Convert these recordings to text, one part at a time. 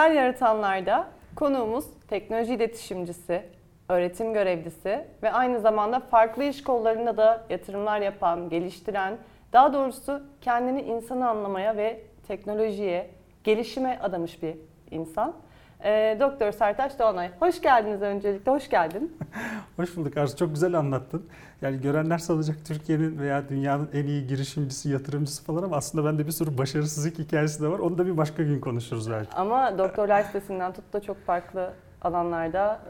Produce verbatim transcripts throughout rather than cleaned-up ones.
Değer yaratanlarda konuğumuz teknoloji iletişimcisi, öğretim görevlisi ve aynı zamanda farklı iş kollarında da yatırımlar yapan, geliştiren, daha doğrusu kendini insanı anlamaya ve teknolojiye, gelişime adamış bir insan. E, Doktor Sertaç Doğanay. Hoş geldiniz öncelikle. Hoş geldin. Hoş bulduk Arzu. Çok güzel anlattın. Yani görenler sanacak Türkiye'nin veya dünyanın en iyi girişimcisi, yatırımcısı falan ama aslında bende bir sürü başarısızlık hikayesi de var. Onu da bir başka gün konuşuruz belki. Ama doktorlar listesinden tut da çok farklı alanlarda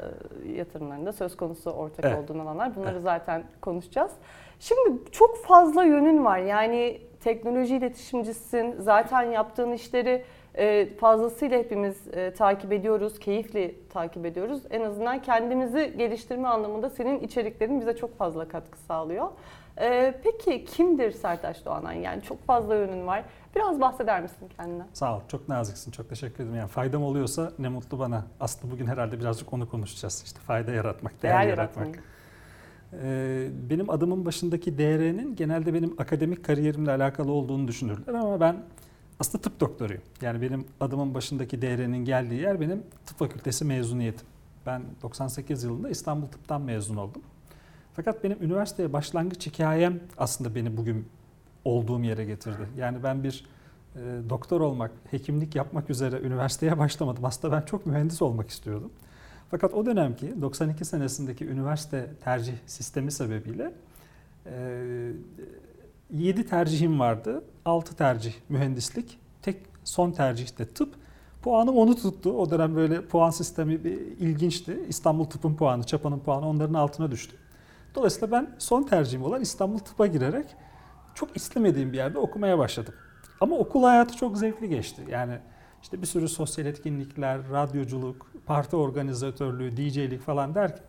yatırımlarında söz konusu ortak evet. olduğun alanlar. Bunları evet. zaten konuşacağız. Şimdi çok fazla yönün var. Yani teknoloji iletişimcisin. Zaten yaptığın işleri fazlasıyla hepimiz takip ediyoruz, keyifli takip ediyoruz. En azından kendimizi geliştirme anlamında senin içeriklerin bize çok fazla katkı sağlıyor. Peki kimdir Sertaç Doğanay? Yani çok fazla yönün var. Biraz bahseder misin kendine? Sağ ol, çok naziksin, çok teşekkür ederim. Yani faydam oluyorsa ne mutlu bana. Aslında bugün herhalde birazcık onu konuşacağız. İşte fayda yaratmak, değer, değer yaratmak. yaratmak. Benim adımın başındaki D R'nin genelde benim akademik kariyerimle alakalı olduğunu düşünürler ama ben aslında tıp doktoruyum. Yani benim adımın başındaki D R'nin geldiği yer benim tıp fakültesi mezuniyetim. Ben doksan sekiz yılında İstanbul Tıp'tan mezun oldum. Fakat benim üniversiteye başlangıç hikayem aslında beni bugün olduğum yere getirdi. Yani ben bir e, doktor olmak, hekimlik yapmak üzere üniversiteye başlamadım. Aslında ben çok mühendis olmak istiyordum. Fakat o dönemki doksan iki senesindeki üniversite tercih sistemi sebebiyle e, yedi tercihim vardı. altı tercih mühendislik. Tek son tercih de tıp. Puanım onu tuttu. O dönem böyle puan sistemi bir ilginçti. İstanbul Tıp'ın puanı, Çapa'nın puanı onların altına düştü. Dolayısıyla ben son tercihim olan İstanbul Tıp'a girerek çok istemediğim bir yerde okumaya başladım. Ama okul hayatı çok zevkli geçti. Yani işte bir sürü sosyal etkinlikler, radyoculuk, parti organizatörlüğü, D J'lik falan derken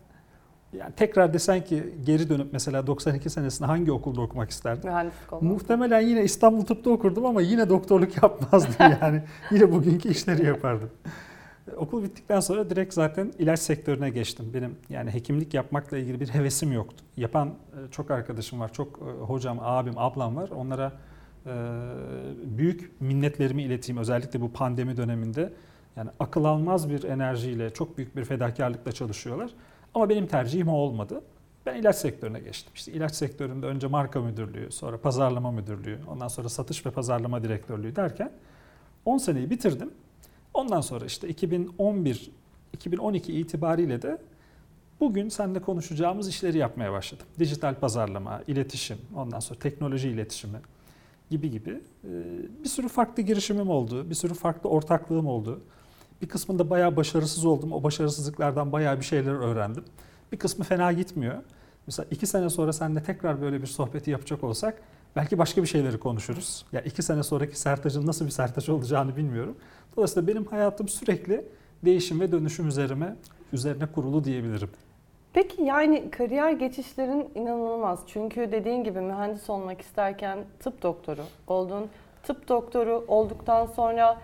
yani tekrar desen ki geri dönüp mesela doksan iki senesinde hangi okulda okumak isterdim? Mühendislik olmalı. Muhtemelen yine İstanbul Tıp'ta okurdum ama yine doktorluk yapmazdım yani. Yine bugünkü işleri yapardım. Okul bittikten sonra direkt zaten ilaç sektörüne geçtim. Benim yani hekimlik yapmakla ilgili bir hevesim yoktu. Yapan çok arkadaşım var, çok hocam, abim, ablam var. Onlara büyük minnetlerimi ileteyim özellikle bu pandemi döneminde. Yani akıl almaz bir enerjiyle, çok büyük bir fedakarlıkla çalışıyorlar. Ama benim tercihim o olmadı. Ben ilaç sektörüne geçtim. İşte ilaç sektöründe önce marka müdürlüğü, sonra pazarlama müdürlüğü, ondan sonra satış ve pazarlama direktörlüğü derken on seneyi bitirdim. Ondan sonra işte iki bin on bir iki bin on iki itibariyle de bugün seninle konuşacağımız işleri yapmaya başladım. Dijital pazarlama, iletişim, ondan sonra teknoloji iletişimi gibi gibi bir sürü farklı girişimim oldu, bir sürü farklı ortaklığım oldu. Bir kısmında bayağı başarısız oldum. O başarısızlıklardan bayağı bir şeyler öğrendim. Bir kısmı fena gitmiyor. Mesela iki sene sonra seninle tekrar böyle bir sohbeti yapacak olsak belki başka bir şeyleri konuşuruz. Ya yani iki sene sonraki Sertaç'ın nasıl bir Sertaç olacağını bilmiyorum. Dolayısıyla benim hayatım sürekli değişim ve dönüşüm üzerine, üzerine kurulu diyebilirim. Peki yani kariyer geçişlerin inanılmaz. Çünkü dediğin gibi mühendis olmak isterken tıp doktoru oldun. Tıp doktoru olduktan sonra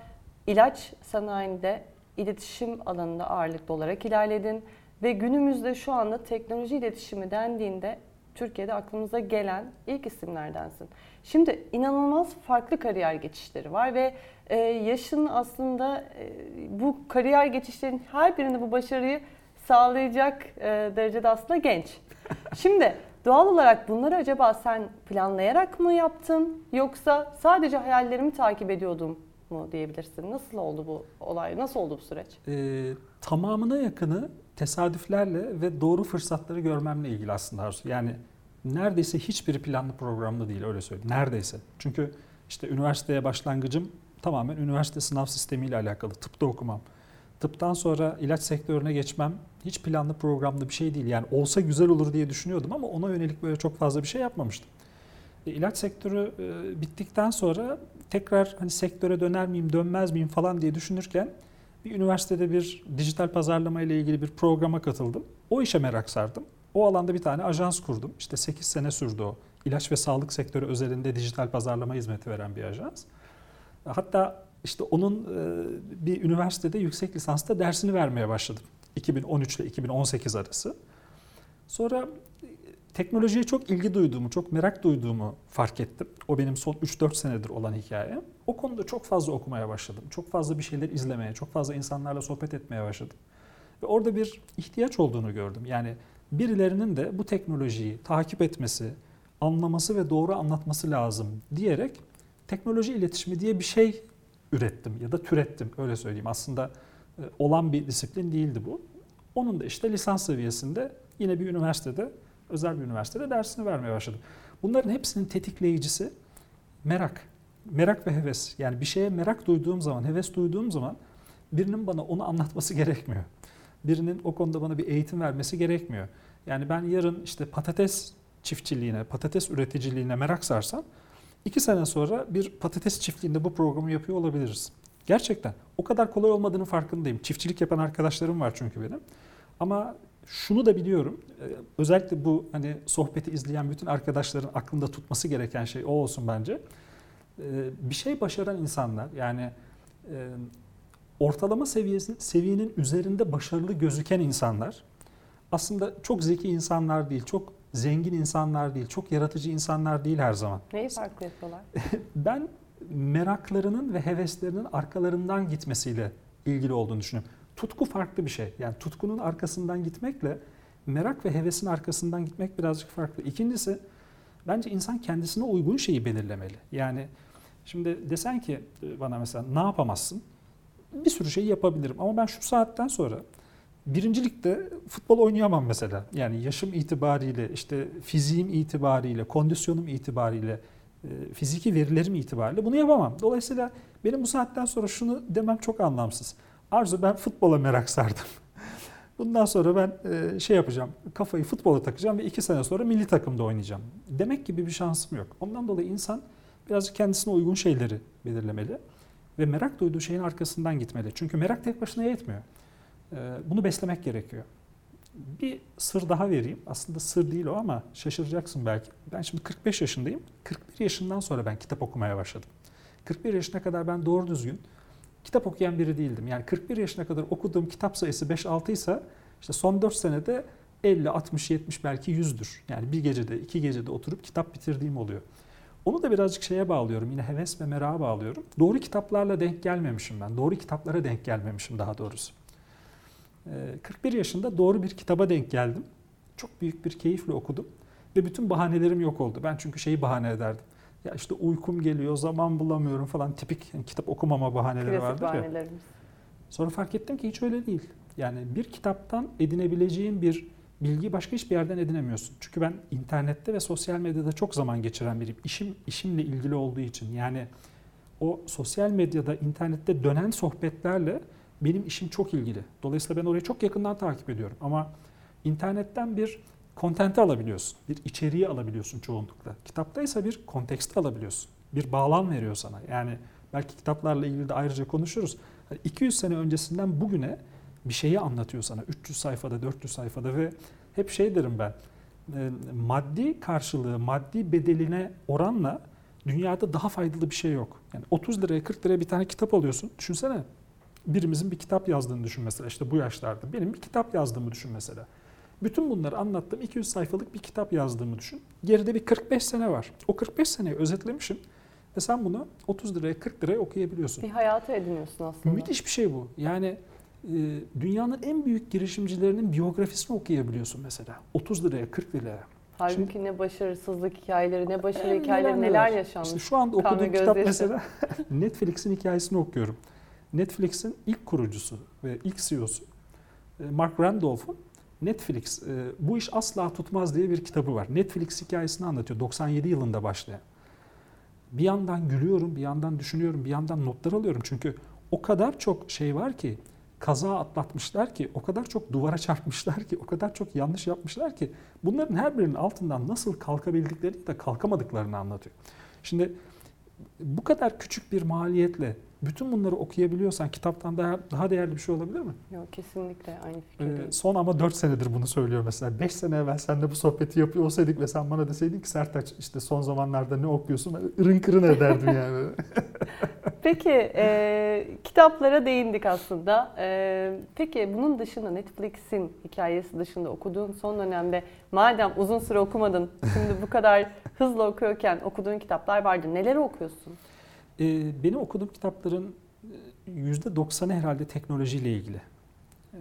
İlaç sanayinde, iletişim alanında ağırlıklı olarak ilerledin ve günümüzde şu anda teknoloji iletişimi dendiğinde Türkiye'de aklımıza gelen ilk isimlerdensin. Şimdi inanılmaz farklı kariyer geçişleri var ve yaşın aslında bu kariyer geçişlerin her birinde bu başarıyı sağlayacak derecede aslında genç. Şimdi doğal olarak bunları acaba sen planlayarak mı yaptın yoksa sadece hayallerimi takip ediyordum mu diyebilirsin? Nasıl oldu bu olay? Nasıl oldu bu süreç? Ee, tamamına yakını tesadüflerle ve doğru fırsatları görmemle ilgili aslında Arzu. Yani neredeyse hiçbiri planlı programlı değil öyle söyleyeyim. Neredeyse. Çünkü işte üniversiteye başlangıcım tamamen üniversite sınav sistemiyle alakalı. Tıpta okumam. Tıptan sonra ilaç sektörüne geçmem hiç planlı programlı bir şey değil. Yani olsa güzel olur diye düşünüyordum ama ona yönelik böyle çok fazla bir şey yapmamıştım. İlaç sektörü bittikten sonra tekrar hani sektöre döner miyim, dönmez miyim falan diye düşünürken bir üniversitede bir dijital pazarlama ile ilgili bir programa katıldım. O işe merak sardım. O alanda bir tane ajans kurdum. İşte sekiz sene sürdü o. İlaç ve sağlık sektörü özelinde dijital pazarlama hizmeti veren bir ajans. Hatta işte onun bir üniversitede yüksek lisansta dersini vermeye başladım. iki bin on üç ile iki bin on sekiz arası. Sonra teknolojiye çok ilgi duyduğumu, çok merak duyduğumu fark ettim. O benim son üç dört senedir olan hikaye. O konuda çok fazla okumaya başladım. Çok fazla bir şeyler izlemeye, çok fazla insanlarla sohbet etmeye başladım. Ve orada bir ihtiyaç olduğunu gördüm. Yani birilerinin de bu teknolojiyi takip etmesi, anlaması ve doğru anlatması lazım diyerek teknoloji iletişimi diye bir şey ürettim ya da türettim, öyle söyleyeyim. Aslında olan bir disiplin değildi bu. Onun da işte lisans seviyesinde yine bir üniversitede, özel bir üniversitede dersini vermeye başladım. Bunların hepsinin tetikleyicisi merak. Merak ve heves. Yani bir şeye merak duyduğum zaman, heves duyduğum zaman birinin bana onu anlatması gerekmiyor. Birinin o konuda bana bir eğitim vermesi gerekmiyor. Yani ben yarın işte patates çiftçiliğine, patates üreticiliğine merak sarsam iki sene sonra bir patates çiftliğinde bu programı yapıyor olabiliriz. Gerçekten o kadar kolay olmadığının farkındayım. Çiftçilik yapan arkadaşlarım var çünkü benim. Ama şunu da biliyorum. Özellikle bu hani sohbeti izleyen bütün arkadaşların aklında tutması gereken şey o olsun bence. Bir şey başaran insanlar, yani ortalama seviyesi, seviyenin üzerinde başarılı gözüken insanlar aslında çok zeki insanlar değil, çok zengin insanlar değil, çok yaratıcı insanlar değil her zaman. Neyi farklı yapıyorlar? Ben meraklarının ve heveslerinin arkalarından gitmesiyle ilgili olduğunu düşünüyorum. Tutku farklı bir şey. Yani tutkunun arkasından gitmekle merak ve hevesin arkasından gitmek birazcık farklı. İkincisi, bence insan kendisine uygun şeyi belirlemeli. Yani şimdi desen ki bana mesela ne yapamazsın? Bir sürü şey yapabilirim ama ben şu saatten sonra birincilikte futbol oynayamam mesela. Yani yaşım itibariyle, işte fiziğim itibariyle, kondisyonum itibariyle, fiziki verilerim itibariyle bunu yapamam. Dolayısıyla benim bu saatten sonra şunu demem çok anlamsız. Arzu, ben futbola merak sardım. Bundan sonra ben şey yapacağım, kafayı futbola takacağım ve iki sene sonra milli takımda oynayacağım. Demek gibi bir şansım yok. Ondan dolayı insan birazcık kendisine uygun şeyleri belirlemeli ve merak duyduğu şeyin arkasından gitmeli. Çünkü merak tek başına yetmiyor. Bunu beslemek gerekiyor. Bir sır daha vereyim. Aslında sır değil o ama şaşıracaksın belki. Ben şimdi kırk beş yaşındayım. kırk bir yaşından sonra ben kitap okumaya başladım. kırk bir yaşına kadar ben doğru düzgün kitap okuyan biri değildim. Yani kırk bir yaşına kadar okuduğum kitap sayısı beş altı ise işte son dört senede elli, altmış, yetmiş belki yüzdür. Yani bir gecede, iki gecede oturup kitap bitirdiğim oluyor. Onu da birazcık şeye bağlıyorum. Yine heves ve meraka bağlıyorum. Doğru kitaplarla denk gelmemişim ben. Doğru kitaplara denk gelmemişim daha doğrusu. kırk bir yaşında doğru bir kitaba denk geldim. Çok büyük bir keyifle okudum. Ve bütün bahanelerim yok oldu. Ben çünkü şeyi bahane ederdim. Ya işte uykum geliyor, zaman bulamıyorum falan, tipik yani kitap okumama bahaneleri klasik vardır bahanelerimiz ya. Sonra fark ettim ki hiç öyle değil. Yani bir kitaptan edinebileceğin bir bilgiyi başka hiçbir yerden edinemiyorsun. Çünkü ben internette ve sosyal medyada çok zaman geçiren biriyim. İşim, işimle ilgili olduğu için. Yani o sosyal medyada, internette dönen sohbetlerle benim işim çok ilgili. Dolayısıyla ben orayı çok yakından takip ediyorum. Ama internetten bir kontenti alabiliyorsun, bir içeriği alabiliyorsun çoğunlukla. Kitaptaysa bir konteksti alabiliyorsun, bir bağlam veriyor sana. Yani belki kitaplarla ilgili de ayrıca konuşuruz. iki yüz sene öncesinden bugüne bir şeyi anlatıyor sana. üç yüz sayfada, dört yüz sayfada ve hep şey derim ben, maddi karşılığı, maddi bedeline oranla dünyada daha faydalı bir şey yok. Yani otuz liraya, kırk liraya bir tane kitap alıyorsun. Düşünsene, birimizin bir kitap yazdığını düşün mesela, işte bu yaşlarda. Benim bir kitap yazdığımı düşün mesela. Bütün bunları anlattığım iki yüz sayfalık bir kitap yazdığımı düşün. Geride bir kırk beş sene var. O kırk beş seneyi özetlemişim ve sen bunu otuz liraya, kırk liraya okuyabiliyorsun. Bir hayata ediniyorsun aslında. Müthiş bir şey bu. Yani e, dünyanın en büyük girişimcilerinin biyografisini okuyabiliyorsun mesela. otuz liraya, kırk liraya. Halbuki şimdi, ne başarısızlık hikayeleri, ne başarı e, hikayeleri, neler, neler yaşanmış. İşte şu anda okuduğum kitap mesela Netflix'in hikayesini okuyorum. Netflix'in ilk kurucusu ve ilk C E O'su Mark Randolph'un Netflix, bu iş asla tutmaz diye bir kitabı var. Netflix hikayesini anlatıyor, doksan yedi yılında başlayan. Bir yandan gülüyorum, bir yandan düşünüyorum, bir yandan notlar alıyorum. Çünkü o kadar çok şey var ki, kaza atlatmışlar ki, o kadar çok duvara çarpmışlar ki, o kadar çok yanlış yapmışlar ki, bunların her birinin altından nasıl kalkabildiklerini de kalkamadıklarını anlatıyor. Şimdi bu kadar küçük bir maliyetle bütün bunları okuyabiliyorsan kitaptan daha, daha değerli bir şey olabilir mi? Yok, kesinlikle aynı fikirdeyim. Ee, son ama dört senedir bunu söylüyor mesela. beş sene evvel seninle bu sohbeti yapıyor olsaydık ve sen bana deseydin ki Sertaç işte son zamanlarda ne okuyorsun? Ben ırın kırın ederdim yani. Peki e, kitaplara değindik aslında. E, peki bunun dışında Netflix'in hikayesi dışında okuduğun son dönemde, madem uzun süre okumadın, şimdi bu kadar hızlı okuyorken okuduğun kitaplar vardı. Neleri okuyorsun? E, benim okuduğum kitapların yüzde doksanı herhalde teknolojiyle ilgili. E,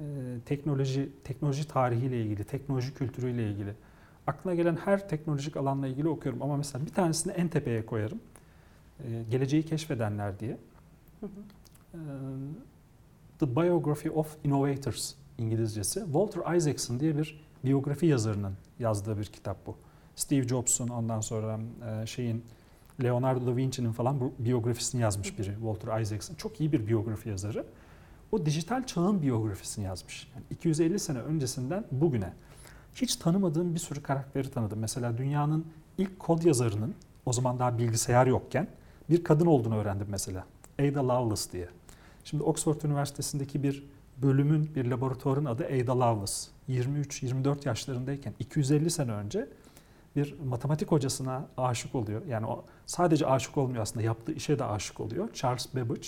teknoloji, teknoloji tarihiyle ilgili, teknoloji kültürüyle ilgili. Aklına gelen her teknolojik alanla ilgili okuyorum ama mesela bir tanesini en tepeye koyarım. Ee, geleceği Keşfedenler diye. Hı hı. Ee, The Biography of Innovators İngilizcesi. Walter Isaacson diye bir biyografi yazarının yazdığı bir kitap bu. Steve Jobs'un, ondan sonra şeyin, Leonardo da Vinci'nin falan biyografisini yazmış biri Walter Isaacson. Çok iyi bir biyografi yazarı. O dijital çağın biyografisini yazmış. Yani iki yüz elli sene öncesinden bugüne. Hiç tanımadığım bir sürü karakteri tanıdım. Mesela dünyanın ilk kod yazarının, o zaman daha bilgisayar yokken, bir kadın olduğunu öğrendim mesela. Ada Lovelace diye. Şimdi Oxford Üniversitesi'ndeki bir bölümün, bir laboratuvarın adı Ada Lovelace. yirmi üç yirmi dört yaşlarındayken iki yüz elli sene önce bir matematik hocasına aşık oluyor. Yani o sadece aşık olmuyor aslında, yaptığı işe de aşık oluyor. Charles Babbage.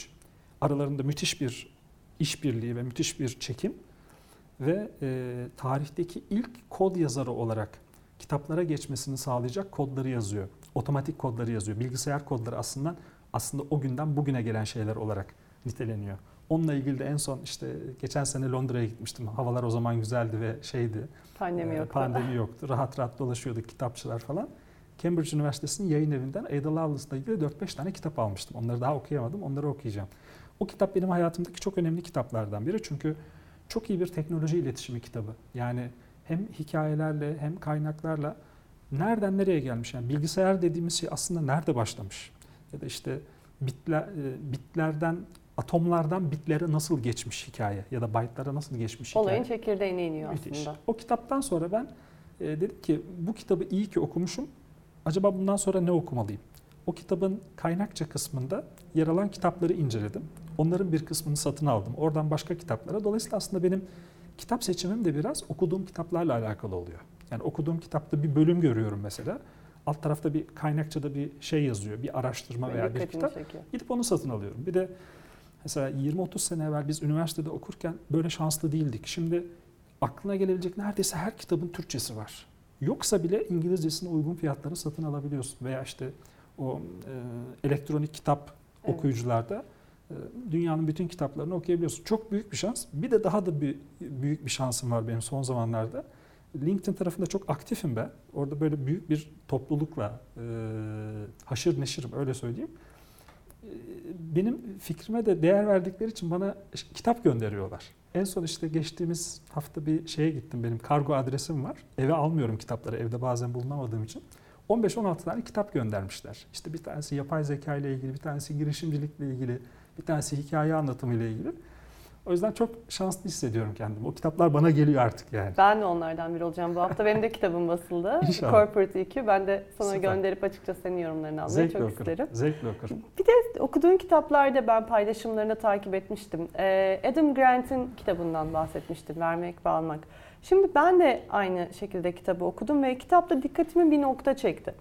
Aralarında müthiş bir işbirliği ve müthiş bir çekim. Ve e, tarihteki ilk kod yazarı olarak kitaplara geçmesini sağlayacak kodları yazıyor. Otomatik kodları yazıyor. Bilgisayar kodları aslında aslında o günden bugüne gelen şeyler olarak niteleniyor. Onunla ilgili de en son işte geçen sene Londra'ya gitmiştim. Havalar o zaman güzeldi ve şeydi. Pandemi yoktu. Pandemi yoktu. Rahat rahat dolaşıyorduk, kitapçılar falan. Cambridge Üniversitesi'nin yayın evinden Ada Lovelace'la ilgili dört beş tane kitap almıştım. Onları daha okuyamadım. Onları okuyacağım. O kitap benim hayatımdaki çok önemli kitaplardan biri. Çünkü çok iyi bir teknoloji iletişimi kitabı. Yani hem hikayelerle hem kaynaklarla nereden nereye gelmiş? Yani bilgisayar dediğimiz şey aslında nerede başlamış? Ya da işte bitler, bitlerden, atomlardan bitlere nasıl geçmiş hikaye? Ya da byte'lara nasıl geçmiş hikaye? Olayın çekirdeğine iniyor aslında. Müthiş. O kitaptan sonra ben dedim ki bu kitabı iyi ki okumuşum. Acaba bundan sonra ne okumalıyım? O kitabın kaynakça kısmında yer alan kitapları inceledim. Onların bir kısmını satın aldım. Oradan başka kitaplara. Dolayısıyla aslında benim kitap seçimim de biraz okuduğum kitaplarla alakalı oluyor. Yani okuduğum kitapta bir bölüm görüyorum mesela. Alt tarafta bir kaynakçada bir şey yazıyor. Bir araştırma ben veya bir kitap. Çekiyor. Gidip onu satın alıyorum. Bir de mesela yirmi otuz sene evvel biz üniversitede okurken böyle şanslı değildik. Şimdi aklına gelebilecek neredeyse her kitabın Türkçesi var. Yoksa bile İngilizcesine uygun fiyatlara satın alabiliyorsun. Veya işte o e, elektronik kitap evet. okuyucularda e, dünyanın bütün kitaplarını okuyabiliyorsun. Çok büyük bir şans. Bir de daha da bir, büyük bir şansım var benim son zamanlarda. LinkedIn tarafında çok aktifim ben. Orada böyle büyük bir toplulukla e, haşır neşirim, öyle söyleyeyim. E, benim fikrime de değer verdikleri için bana kitap gönderiyorlar. En son işte geçtiğimiz hafta bir şeye gittim. Benim kargo adresim var. Eve almıyorum kitapları. Evde bazen bulunamadığım için. on beş on altı tane kitap göndermişler. İşte bir tanesi yapay zeka ile ilgili, bir tanesi girişimcilikle ilgili, bir tanesi hikaye anlatımı ile ilgili. O yüzden çok şanslı hissediyorum kendimi. O kitaplar bana geliyor artık yani. Ben de onlardan biri olacağım bu hafta. Benim de kitabım basıldı. İnşallah. Corporate E Q. Ben de sana Süper. gönderip açıkçası senin yorumlarını almayı Zevkli çok okurum. isterim. Zevkli okurum. Bir de okuduğun kitaplarda ben paylaşımlarını takip etmiştim. Adam Grant'in kitabından bahsetmiştim. Vermek ve Almak. Şimdi ben de aynı şekilde kitabı okudum ve kitapta dikkatimi bir nokta çekti.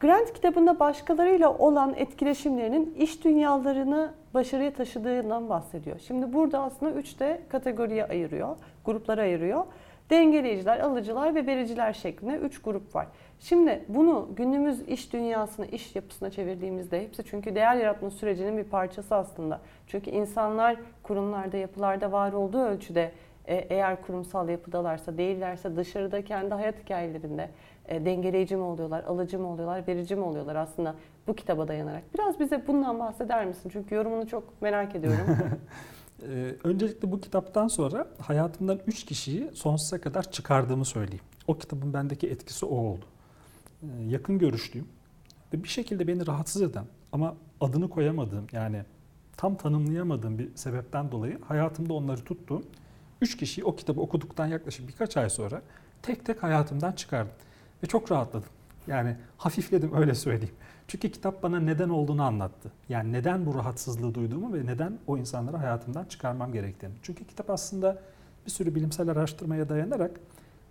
Grant kitabında başkalarıyla olan etkileşimlerinin iş dünyalarını başarıya taşıdığından bahsediyor. Şimdi burada aslında üç de kategoriye ayırıyor, gruplara ayırıyor. Dengeleyiciler, alıcılar ve vericiler şeklinde üç grup var. Şimdi bunu günümüz iş dünyasına, iş yapısına çevirdiğimizde hepsi çünkü değer yaratma sürecinin bir parçası aslında. Çünkü insanlar kurumlarda, yapılarda var olduğu ölçüde eğer kurumsal yapıdalarsa, değillerse dışarıda kendi hayat hikayelerinde e, dengeleyici mi oluyorlar, alıcı mı oluyorlar, verici mi oluyorlar aslında bu kitaba dayanarak. Biraz bize bundan bahseder misin? Çünkü yorumunu çok merak ediyorum. e, öncelikle bu kitaptan sonra hayatımdan üç kişiyi sonsuza kadar çıkardığımı söyleyeyim. O kitabın bendeki etkisi o oldu. E, yakın görüştüğüm ve bir şekilde beni rahatsız eden ama adını koyamadığım, yani tam tanımlayamadığım bir sebepten dolayı hayatımda onları tuttuğum üç kişiyi o kitabı okuduktan yaklaşık birkaç ay sonra tek tek hayatımdan çıkardım. Ve çok rahatladım. Yani hafifledim, öyle söyleyeyim. Çünkü kitap bana neden olduğunu anlattı. Yani neden bu rahatsızlığı duyduğumu ve neden o insanları hayatımdan çıkarmam gerektiğini. Çünkü kitap aslında bir sürü bilimsel araştırmaya dayanarak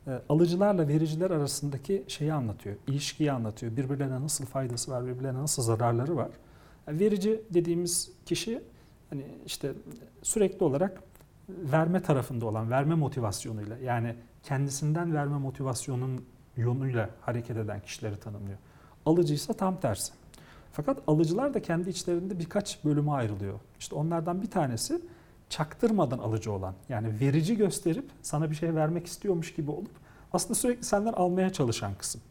e, alıcılarla vericiler arasındaki şeyi anlatıyor. İlişkiyi anlatıyor. Birbirlerine nasıl faydası var, birbirlerine nasıl zararları var. Yani verici dediğimiz kişi hani işte sürekli olarak verme tarafında olan, verme motivasyonuyla, yani kendisinden verme motivasyonunun yönüyle hareket eden kişileri tanımlıyor. Alıcıysa tam tersi. Fakat alıcılar da kendi içlerinde birkaç bölüme ayrılıyor. İşte onlardan bir tanesi çaktırmadan alıcı olan, yani verici gösterip sana bir şey vermek istiyormuş gibi olup aslında sürekli senden almaya çalışan kısım.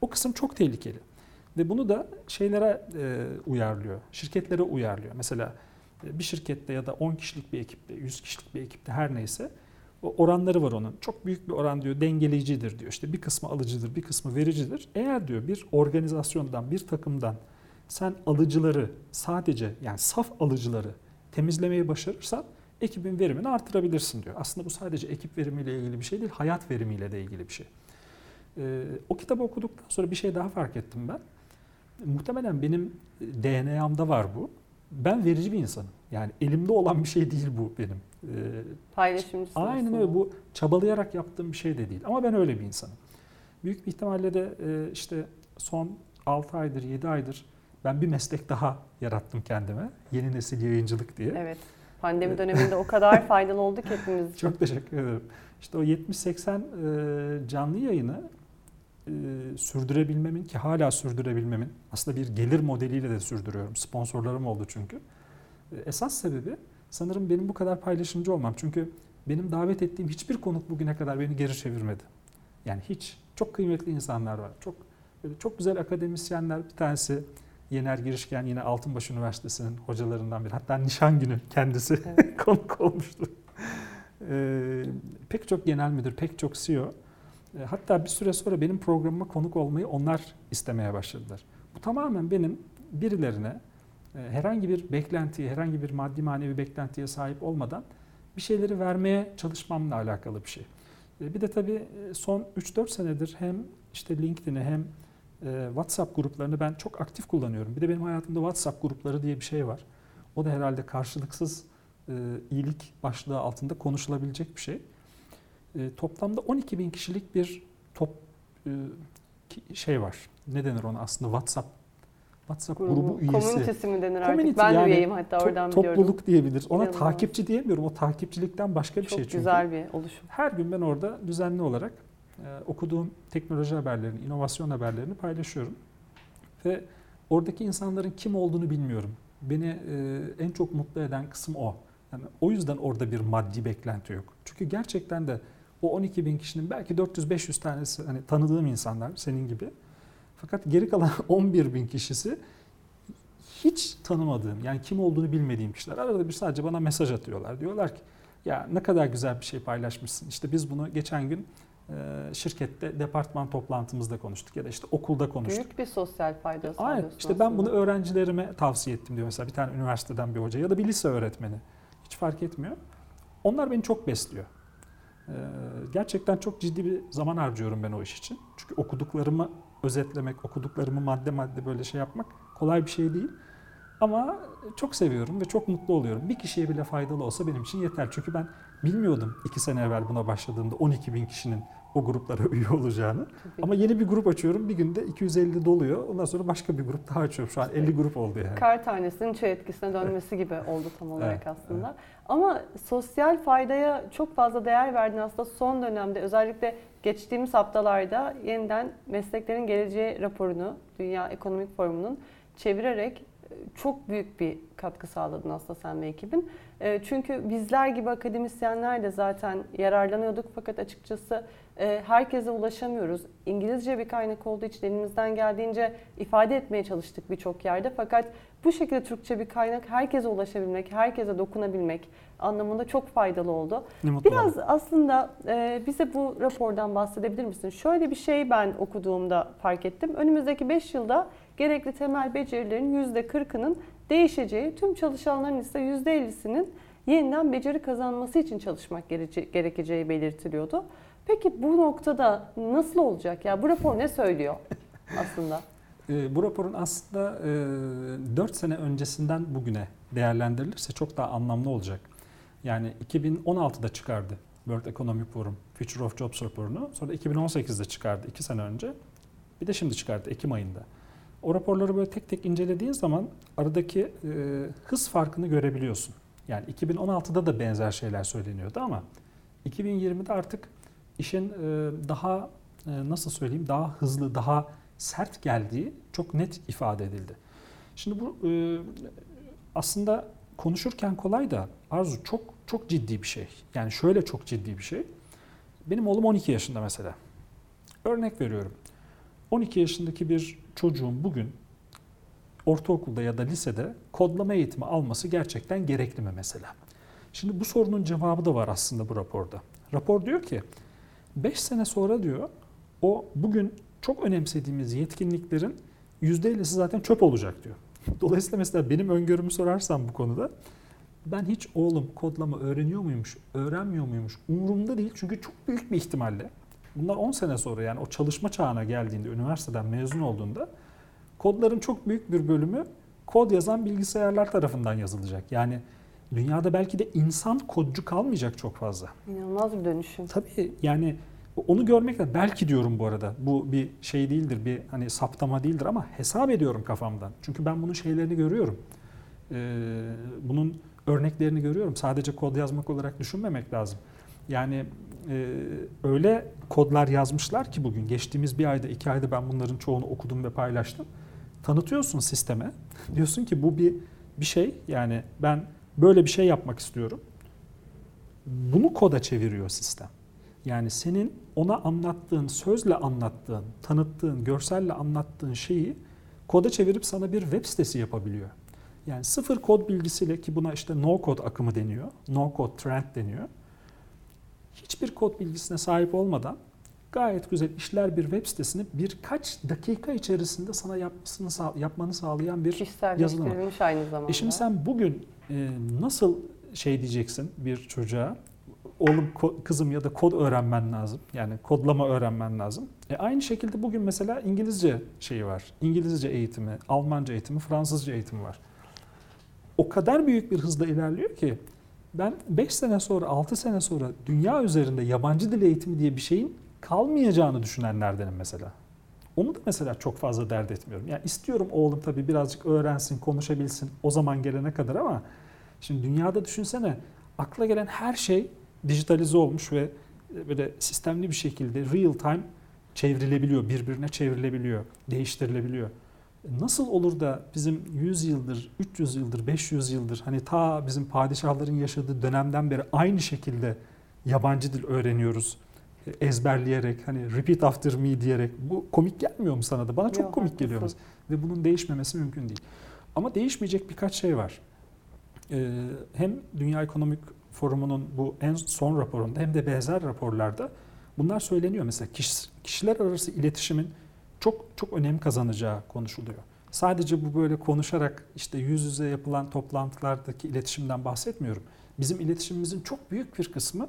O kısım çok tehlikeli ve bunu da şeylere e, uyarlıyor, şirketlere uyarlıyor. Mesela bir şirkette ya da on kişilik bir ekipte, yüz kişilik bir ekipte her neyse oranları var onun. Çok büyük bir oran diyor dengeleyicidir diyor. İşte bir kısmı alıcıdır, bir kısmı vericidir. Eğer diyor bir organizasyondan, bir takımdan sen alıcıları sadece, yani saf alıcıları temizlemeyi başarırsan ekibin verimini artırabilirsin diyor. Aslında bu sadece ekip verimiyle ilgili bir şey değil, hayat verimiyle de ilgili bir şey. Ee, o kitabı okuduktan sonra bir şey daha fark ettim ben. Muhtemelen benim D N A'mda var bu. Ben verici bir insanım. Yani elimde olan bir şey değil bu benim. Ee, Paylaşımcısın. Aynen öyle, bu çabalayarak yaptığım bir şey de değil. Ama ben öyle bir insanım. Büyük bir ihtimalle de e, işte son altı aydır, yedi aydır ben bir meslek daha yarattım kendime. Yeni nesil yayıncılık diye. Evet. Pandemi döneminde o kadar faydalı olduk hepimiz için. Çok teşekkür ederim. İşte o yetmiş seksen e, canlı yayını e, sürdürebilmemin, ki hala sürdürebilmemin, aslında bir gelir modeliyle de sürdürüyorum. Sponsorlarım oldu çünkü. E, esas sebebi sanırım benim bu kadar paylaşımcı olmam. Çünkü benim davet ettiğim hiçbir konuk bugüne kadar beni geri çevirmedi. Yani hiç. Çok kıymetli insanlar var. Çok çok güzel akademisyenler. Bir tanesi Yener Girişken, yine Altınbaş Üniversitesi'nin hocalarından biri. Hatta nişan günü kendisi evet. konuk olmuştu. Ee, pek çok genel müdür, pek çok C E O. Ee, hatta bir süre sonra benim programıma konuk olmayı onlar istemeye başladılar. Bu tamamen benim birilerine e, herhangi bir beklentiye, herhangi bir maddi manevi beklentiye sahip olmadan bir şeyleri vermeye çalışmamla alakalı bir şey. Ee, bir de tabii son üç dört senedir hem işte LinkedIn'i hem WhatsApp gruplarını ben çok aktif kullanıyorum. Bir de benim hayatımda WhatsApp grupları diye bir şey var. O da herhalde karşılıksız e, iyilik başlığı altında konuşulabilecek bir şey. E, toplamda on iki bin kişilik bir top e, şey var. Ne denir ona aslında? WhatsApp WhatsApp grubu, grubu üyesi. Komünitesi mi denir artık? Community, ben yani üyeyim hatta to- oradan biliyorum. Topluluk diyebiliriz. Ona İnanılmaz. Takipçi diyemiyorum. O takipçilikten başka bir çok şey çünkü. Çok güzel bir oluşum. Her gün ben orada düzenli olarak okuduğum teknoloji haberlerini, inovasyon haberlerini paylaşıyorum. Ve oradaki insanların kim olduğunu bilmiyorum. Beni en çok mutlu eden kısım o. Yani o yüzden orada bir maddi beklenti yok. Çünkü gerçekten de o on iki bin kişinin belki dört yüz beş yüz tanesi hani tanıdığım insanlar senin gibi. Fakat geri kalan on bir bin kişisi hiç tanımadığım, yani kim olduğunu bilmediğim kişiler. Arada bir sadece bana mesaj atıyorlar. Diyorlar ki ya ne kadar güzel bir şey paylaşmışsın. İşte biz bunu geçen gün şirkette departman toplantımızda konuştuk ya da işte okulda konuştuk. Büyük bir sosyal fayda sağlıyorsun. Aynen. İşte ben bunu öğrencilerime tavsiye ettim diyor mesela bir tane üniversiteden bir hoca ya da bir lise öğretmeni. Hiç fark etmiyor. Onlar beni çok besliyor. Gerçekten çok ciddi bir zaman harcıyorum ben o iş için. Çünkü okuduklarımı özetlemek, okuduklarımı madde madde böyle şey yapmak kolay bir şey değil. Ama çok seviyorum ve çok mutlu oluyorum. Bir kişiye bile faydalı olsa benim için yeter. Çünkü ben bilmiyordum iki sene evvel buna başladığımda on iki bin kişinin o gruplara üye olacağını. Tabii. Ama yeni bir grup açıyorum. Bir günde iki yüz elli doluyor. Ondan sonra başka bir grup daha açıyorum. Şu an elli grup oldu yani. Kar tanesinin çay etkisine dönmesi gibi oldu tam olarak evet, aslında. Evet. Ama sosyal faydaya çok fazla değer verdin aslında son dönemde. Özellikle geçtiğimiz haftalarda yeniden Mesleklerin Geleceği raporunu Dünya Ekonomik Forumu'nun çevirerek çok büyük bir katkı sağladın aslında sen ve ekibin. Çünkü bizler gibi akademisyenler de zaten yararlanıyorduk fakat açıkçası herkese ulaşamıyoruz. İngilizce bir kaynak olduğu için elimizden geldiğince ifade etmeye çalıştık birçok yerde. Fakat bu şekilde Türkçe bir kaynak herkese ulaşabilmek, herkese dokunabilmek anlamında çok faydalı oldu. Biraz aslında bize bu rapordan bahsedebilir misin? Şöyle bir şey ben okuduğumda fark ettim. Önümüzdeki beş yılda gerekli temel becerilerin yüzde kırkının değişeceği, tüm çalışanların ise yüzde ellisinin yeniden beceri kazanması için çalışmak gerekeceği belirtiliyordu. Peki bu noktada nasıl olacak? Ya bu rapor ne söylüyor aslında? Bu raporun aslında dört sene öncesinden bugüne değerlendirilirse çok daha anlamlı olacak. Yani iki bin on altıda çıkardı World Economic Forum Future of Jobs raporunu. Sonra iki bin on sekizde çıkardı iki sene önce. Bir de şimdi çıkardı Ekim ayında. O raporları böyle tek tek incelediğin zaman aradaki e, hız farkını görebiliyorsun. Yani iki bin on altıda da benzer şeyler söyleniyordu ama iki bin yirmide artık işin e, daha e, nasıl söyleyeyim daha hızlı, daha sert geldiği çok net ifade edildi. Şimdi bu e, aslında konuşurken kolay da Arzu çok çok ciddi bir şey. Yani şöyle çok ciddi bir şey. Benim oğlum on iki yaşında mesela. Örnek veriyorum. on iki yaşındaki bir çocuğun bugün ortaokulda ya da lisede kodlama eğitimi alması gerçekten gerekli mi mesela? Şimdi bu sorunun cevabı da var aslında bu raporda. Rapor diyor ki beş sene sonra diyor o bugün çok önemsediğimiz yetkinliklerin yüzde ellisi zaten çöp olacak diyor. Dolayısıyla mesela benim öngörümü sorarsam bu konuda ben hiç oğlum kodlama öğreniyor muymuş, öğrenmiyor muymuş umurumda değil çünkü çok büyük bir ihtimalle bunlar on sene sonra yani o çalışma çağına geldiğinde, üniversiteden mezun olduğunda kodların çok büyük bir bölümü kod yazan bilgisayarlar tarafından yazılacak. Yani dünyada belki de insan kodcu kalmayacak çok fazla. İnanılmaz bir dönüşüm. Tabii yani onu görmekle belki diyorum bu arada bu bir şey değildir, bir hani saptama değildir ama hesap ediyorum kafamdan. Çünkü ben bunun şeylerini görüyorum. Ee, bunun örneklerini görüyorum. Sadece kod yazmak olarak düşünmemek lazım. Yani e, öyle kodlar yazmışlar ki bugün geçtiğimiz bir ayda iki ayda ben bunların çoğunu okudum ve paylaştım. Tanıtıyorsun sisteme. Diyorsun ki bu bir bir şey yani ben böyle bir şey yapmak istiyorum. Bunu koda çeviriyor sistem. Yani senin ona anlattığın, sözle anlattığın, tanıttığın, görselle anlattığın şeyi koda çevirip sana bir web sitesi yapabiliyor. Yani sıfır kod bilgisiyle ki buna işte no code akımı deniyor, no code trend deniyor. Hiçbir kod bilgisine sahip olmadan gayet güzel işler bir web sitesini birkaç dakika içerisinde sana yapmasını, yapmanı sağlayan bir yazılım. Kişiselleştirilmiş aynı zamanda. E şimdi sen bugün e, nasıl şey diyeceksin bir çocuğa? Oğlum, kızım ya da kod öğrenmen lazım. Yani kodlama öğrenmen lazım. E aynı şekilde bugün mesela İngilizce şeyi var. İngilizce eğitimi, Almanca eğitimi, Fransızca eğitimi var. O kadar büyük bir hızla ilerliyor ki ben beş sene sonra, altı sene sonra dünya üzerinde yabancı dil eğitimi diye bir şeyin kalmayacağını düşünenlerdenim mesela. Onu da mesela çok fazla dert etmiyorum. Yani istiyorum oğlum tabii birazcık öğrensin, konuşabilsin o zaman gelene kadar ama şimdi dünyada düşünsene akla gelen her şey dijitalize olmuş ve böyle sistemli bir şekilde real time çevrilebiliyor, birbirine çevrilebiliyor, değiştirilebiliyor. Nasıl olur da bizim yüz yıldır, üç yüz yıldır, beş yüz yıldır hani ta bizim padişahların yaşadığı dönemden beri aynı şekilde yabancı dil öğreniyoruz, ezberleyerek, hani repeat after me diyerek. Bu komik gelmiyor mu sana da? Bana çok komik geliyor ve bunun değişmemesi mümkün değil. Ama değişmeyecek birkaç şey var. Hem Dünya Ekonomik Forumu'nun bu en son raporunda hem de benzer raporlarda bunlar söyleniyor. Mesela kişiler arası iletişimin çok çok önem kazanacağı konuşuluyor. Sadece bu böyle konuşarak işte yüz yüze yapılan toplantılardaki iletişimden bahsetmiyorum. Bizim iletişimimizin çok büyük bir kısmı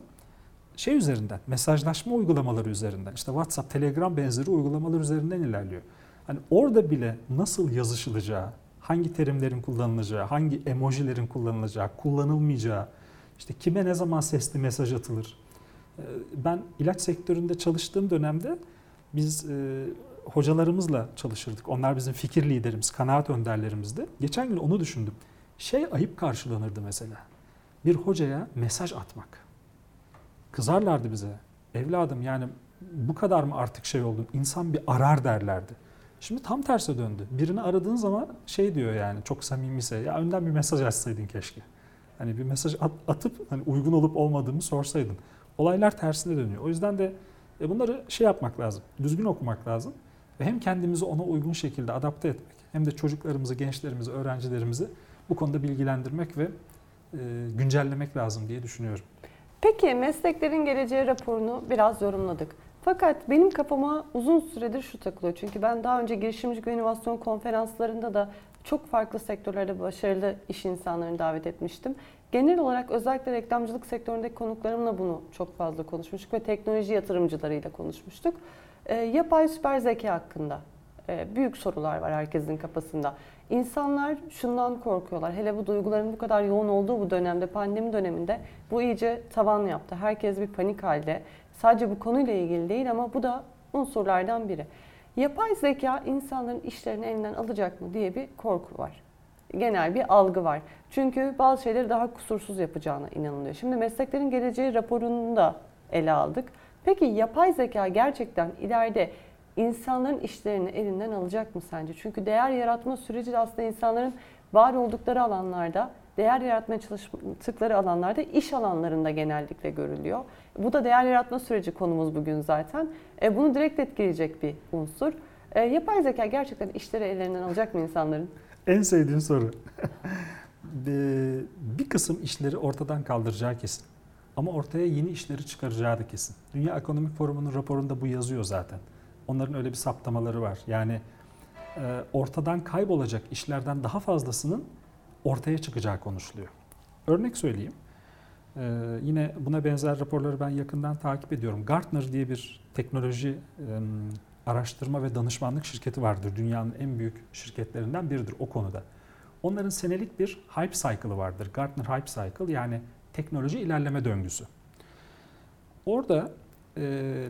şey üzerinden, mesajlaşma uygulamaları üzerinden, işte WhatsApp, Telegram benzeri uygulamalar üzerinden ilerliyor. Hani orada bile nasıl yazışılacağı, hangi terimlerin kullanılacağı, hangi emojilerin kullanılacağı, kullanılmayacağı, İşte kime ne zaman sesli mesaj atılır? Ben ilaç sektöründe çalıştığım dönemde biz e, hocalarımızla çalışırdık. Onlar bizim fikir liderimiz, kanaat önderlerimizdi. Geçen gün onu düşündüm. Şey ayıp karşılanırdı mesela. Bir hocaya mesaj atmak. Kızarlardı bize. Evladım yani bu kadar mı artık şey oldun? İnsan bir arar derlerdi. Şimdi tam terse döndü. Birini aradığın zaman şey diyor yani çok samimiyse ya önden bir mesaj atsaydın keşke. Hani bir mesaj at, atıp hani uygun olup olmadığımı sorsaydın. Olaylar tersine dönüyor. O yüzden de e, bunları şey yapmak lazım, düzgün okumak lazım. Ve hem kendimizi ona uygun şekilde adapte etmek, hem de çocuklarımızı, gençlerimizi, öğrencilerimizi bu konuda bilgilendirmek ve e, güncellemek lazım diye düşünüyorum. Peki mesleklerin geleceği raporunu biraz yorumladık. Fakat benim kafama uzun süredir şu takılıyor. Çünkü ben daha önce girişimcilik ve inovasyon konferanslarında da çok farklı sektörlerde başarılı iş insanlarını davet etmiştim. Genel olarak özellikle reklamcılık sektöründeki konuklarımla bunu çok fazla konuşmuştuk ve teknoloji yatırımcılarıyla konuşmuştuk. E, yapay süper zeka hakkında e, büyük sorular var herkesin kafasında. İnsanlar şundan korkuyorlar. Hele bu duyguların bu kadar yoğun olduğu bu dönemde, pandemi döneminde bu iyice tavan yaptı. Herkes bir panik halde. Sadece bu konuyla ilgili değil ama bu da unsurlardan biri. Yapay zeka insanların işlerini elinden alacak mı diye bir korku var. Genel bir algı var. Çünkü bazı şeyleri daha kusursuz yapacağına inanılıyor. Şimdi mesleklerin geleceği raporunu da ele aldık. Peki yapay zeka gerçekten ileride insanların işlerini elinden alacak mı sence? Çünkü değer yaratma süreci de aslında insanların var oldukları alanlarda, değer yaratmaya çalıştıkları alanlarda, iş alanlarında genellikle görülüyor. Bu da değer yaratma süreci konumuz bugün zaten. E, bunu direkt etkileyecek bir unsur. E, yapay zeka gerçekten işleri ellerinden alacak mı insanların? En sevdiğim soru. Bir kısım işleri ortadan kaldıracağı kesin. Ama ortaya yeni işleri çıkaracağı da kesin. Dünya Ekonomik Forumu'nun raporunda bu yazıyor zaten. Onların öyle bir saptamaları var. Yani ortadan kaybolacak işlerden daha fazlasının ortaya çıkacağı konuşuluyor. Örnek söyleyeyim. Yine buna benzer raporları ben yakından takip ediyorum. Gartner diye bir teknoloji araştırma ve danışmanlık şirketi vardır. Dünyanın en büyük şirketlerinden biridir o konuda. Onların senelik bir hype cycle'ı vardır. Gartner hype cycle, yani teknoloji ilerleme döngüsü. Orada e,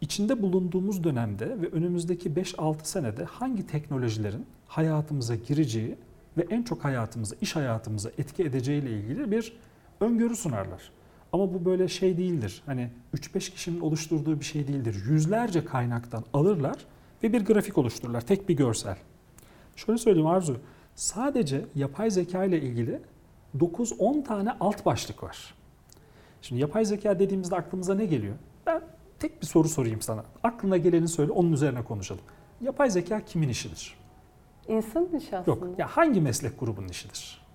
içinde bulunduğumuz dönemde ve önümüzdeki beş altı senede hangi teknolojilerin hayatımıza gireceği ve en çok hayatımıza, iş hayatımıza etki edeceğiyle ilgili bir öngörü sunarlar. Ama bu böyle şey değildir. Hani üç beş kişinin oluşturduğu bir şey değildir. Yüzlerce kaynaktan alırlar ve bir grafik oluştururlar. Tek bir görsel. Şöyle söyleyeyim Arzu. Sadece yapay zeka ile ilgili dokuz on tane alt başlık var. Şimdi yapay zeka dediğimizde aklımıza ne geliyor? Ben tek bir soru sorayım sana. Aklına geleni söyle, onun üzerine konuşalım. Yapay zeka kimin işidir? İnsanın işi aslında. Yok. Ya hangi meslek grubunun işidir?